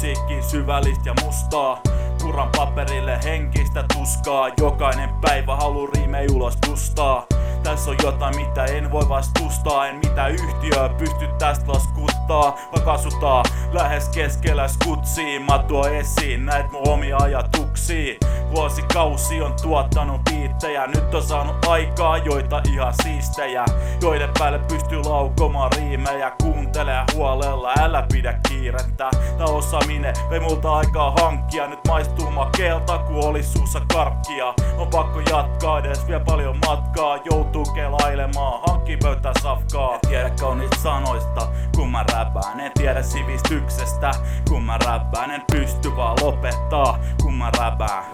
musiikkiin syvällistä ja mustaa. Kuran paperille henkistä tuskaa. Jokainen päivä haluu riimei ulos pustaa. Tässä on jotain mitä en voi vastustaa. En mitä yhtiöä pysty tästä laskuttaa. Vakasutaa lähes keskellä skutsiin. Mä tuon esiin näet mun omia ajatuksia. Vuosikausi on tuottanut biittejä. Nyt on saanut aikaa joita ihan siistejä. Joiden päälle pystyy laukomaan riimejä. Kuuntele huolella, älä pidä kiirettä. Tää osaaminen vei multa aikaa hankkia. Nyt maistuu makeelta kun oli suussa karkkia. On pakko jatkaa edes vielä paljon matkaa. Joutuu kelailemaan, hankkii pöytää safkaa. En tiedä kauniista sanoista, kun mä räbään. En tiedä sivistyksestä, kun mä räbään. En pysty vaan lopettaa, kun mä räbään.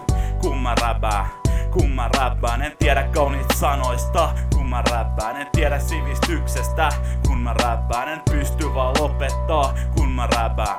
Kun mä räbään, kun mä räbään. En tiedä kauniista sanoista, kun mä räbään. En tiedä sivistyksestä, kun mä räbään. En pysty vaan lopettaa, kun mä räbään.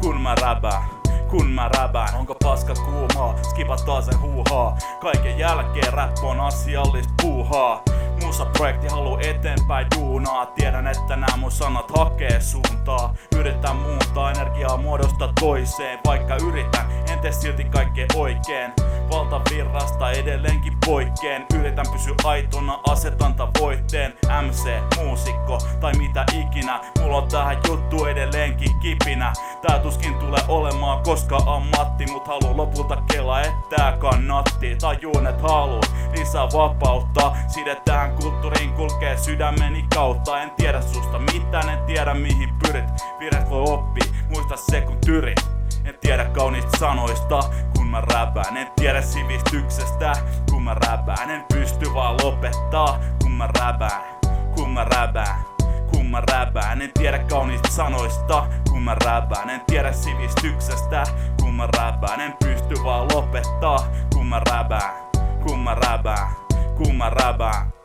Kun mä räbään. Kun mä räbään, onko paska kuumaa, skipastaa se huuhaa. Kaiken jälkeen rap on asiallista puuhaa. Musa projekti haluu eteenpäin duunaa. Tiedän että nää mun sanat hakee suuntaa. Yritän muuntaa energiaa muodosta toiseen. Vaikka yritän, en tee silti kaikkea oikein. Valtavirrasta edelleenkin poikkeen. Yritän pysyä aitona, asetanta voitteen. MC, muusikko tai mitä ikinä. Mulla on tähän juttu edelleenkin kipinä. Tää tuskin tulee olemaan koska ammatti. Mut haluun lopulta kelaa et tää kannatti. Tajuun et haluun lisää vapautta. Side tähän kulttuuriin kulkee sydämeni kautta. En tiedä susta mitään, en tiedä mihin pyrit. Virret voi oppia, muista se kun tyrit. En tiedä kauniista sanoista, kun mä räbään. En tiedä sivistyksestä, kun mä räbään. En pysty vaan lopettaa, kun mä räbään. Kun mä räbään, kun mä räbään. En tiedä kauniista sanoista, kun mä räbään. En tiedä sivistyksestä, kun mä räbään. En pysty vaan lopettaa, kun mä räbään. Kun mä räbään, kun mä räbään.